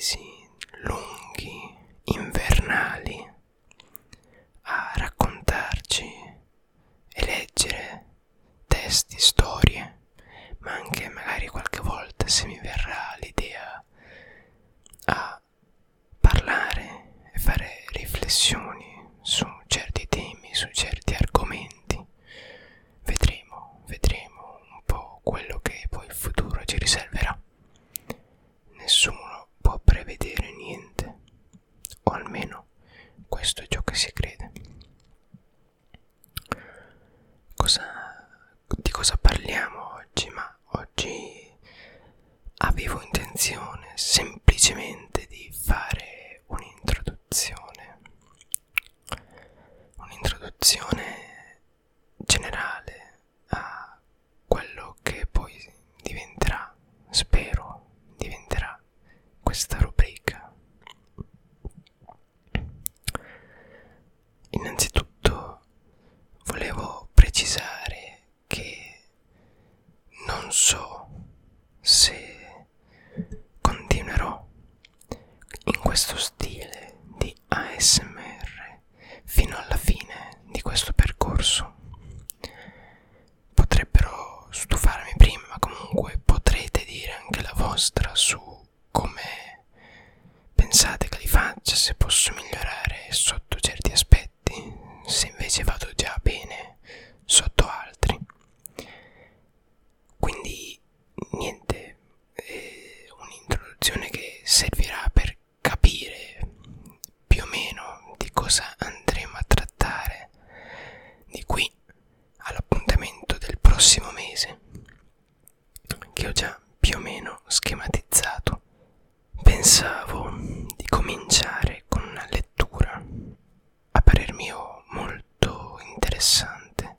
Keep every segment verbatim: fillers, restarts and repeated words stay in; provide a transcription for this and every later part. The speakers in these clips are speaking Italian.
mesi lunghi, invernali, a raccontarci e leggere testi, storie, ma anche magari qualche volta, se mi verrà l'idea, a parlare e fare riflessioni su certi temi, su certi argomenti. Vedremo, vedremo un po' quello che poi il futuro ci riserverà. Nessuno può prevedere niente, o almeno questo è ciò che si crede. Cosa, di cosa parliamo oggi? Ma oggi avevo intenzione semplicemente di fare un'introduzione, un'introduzione generale a quello che poi diventerà, spero, diventerà questa rubrica. Innanzitutto volevo precisare che non so se continuerò in questo stile di A S M R fino alla fine di questo percorso. Potrebbero stufarmi prima, ma comunque potrete dire anche la vostra su come pensate che li faccia, se posso migliorare sotto certi aspetti, se invece vado già bene sotto altri. Quindi niente, è un'introduzione che servirà per capire più o meno di cosa andremo a trattare di qui all'appuntamento del prossimo mese, che ho già più o meno schematizzato. Pensavo di cominciare con una lettura, a parer mio molto interessante,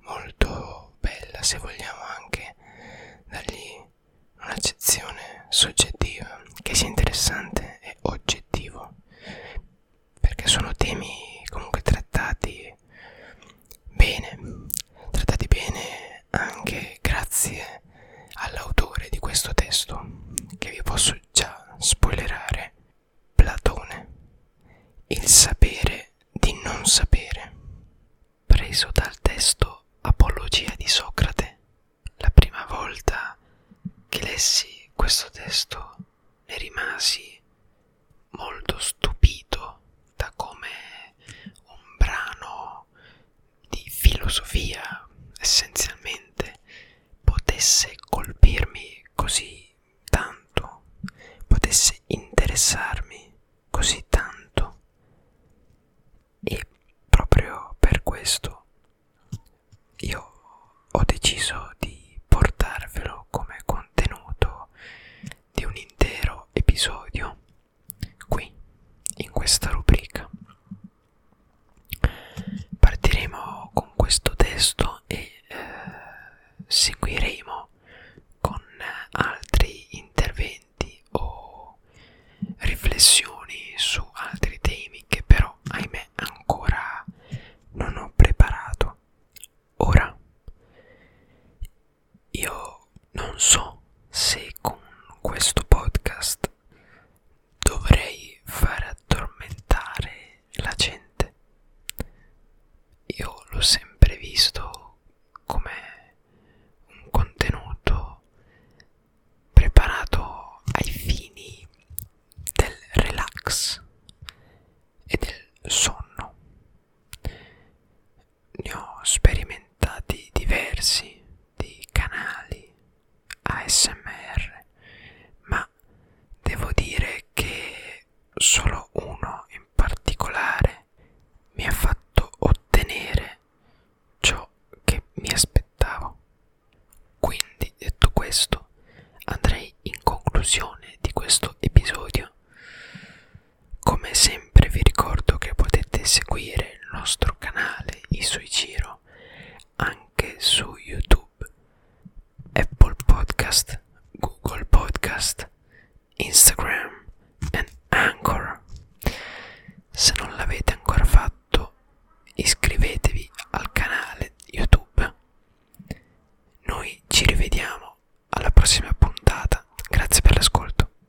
molto bella, se vogliamo anche dargli un'accezione soggettiva, che sia interessante e oggettivo, perché sono temi comunque trattati bene, trattati bene anche grazie all'autore di questo testo, che vi posso già spoilerare: Platone, il sapere di non sapere, preso dal testo Apologia di Socrate. La prima volta che lessi questo testo ne rimasi molto stupito da come un brano di filosofia essenzialmente potesse colpirmi così tanto, potesse interessarmi così tanto, e proprio per questo io ho deciso di portarvelo come contenuto di un intero episodio qui, in questa rubrica. Partiremo con questo testo e eh, seguiremo con altri interventi o riflessioni su altri temi che però, ahimè, ancora non ho preparato. Ora, io non so se con questo podcast dovrei far addormentare la gente. Io l'ho sempre visto come contenuto preparato ai fini del relax e del sonno. Ne ho sperimentati diversi di canali A S M R, ma devo dire che solo uno in particolare mi ha fatto ottenere ciò che mi aspettavo. Quindi, detto questo, andrei in conclusione di questo episodio. Come sempre vi ricordo che potete seguire il nostro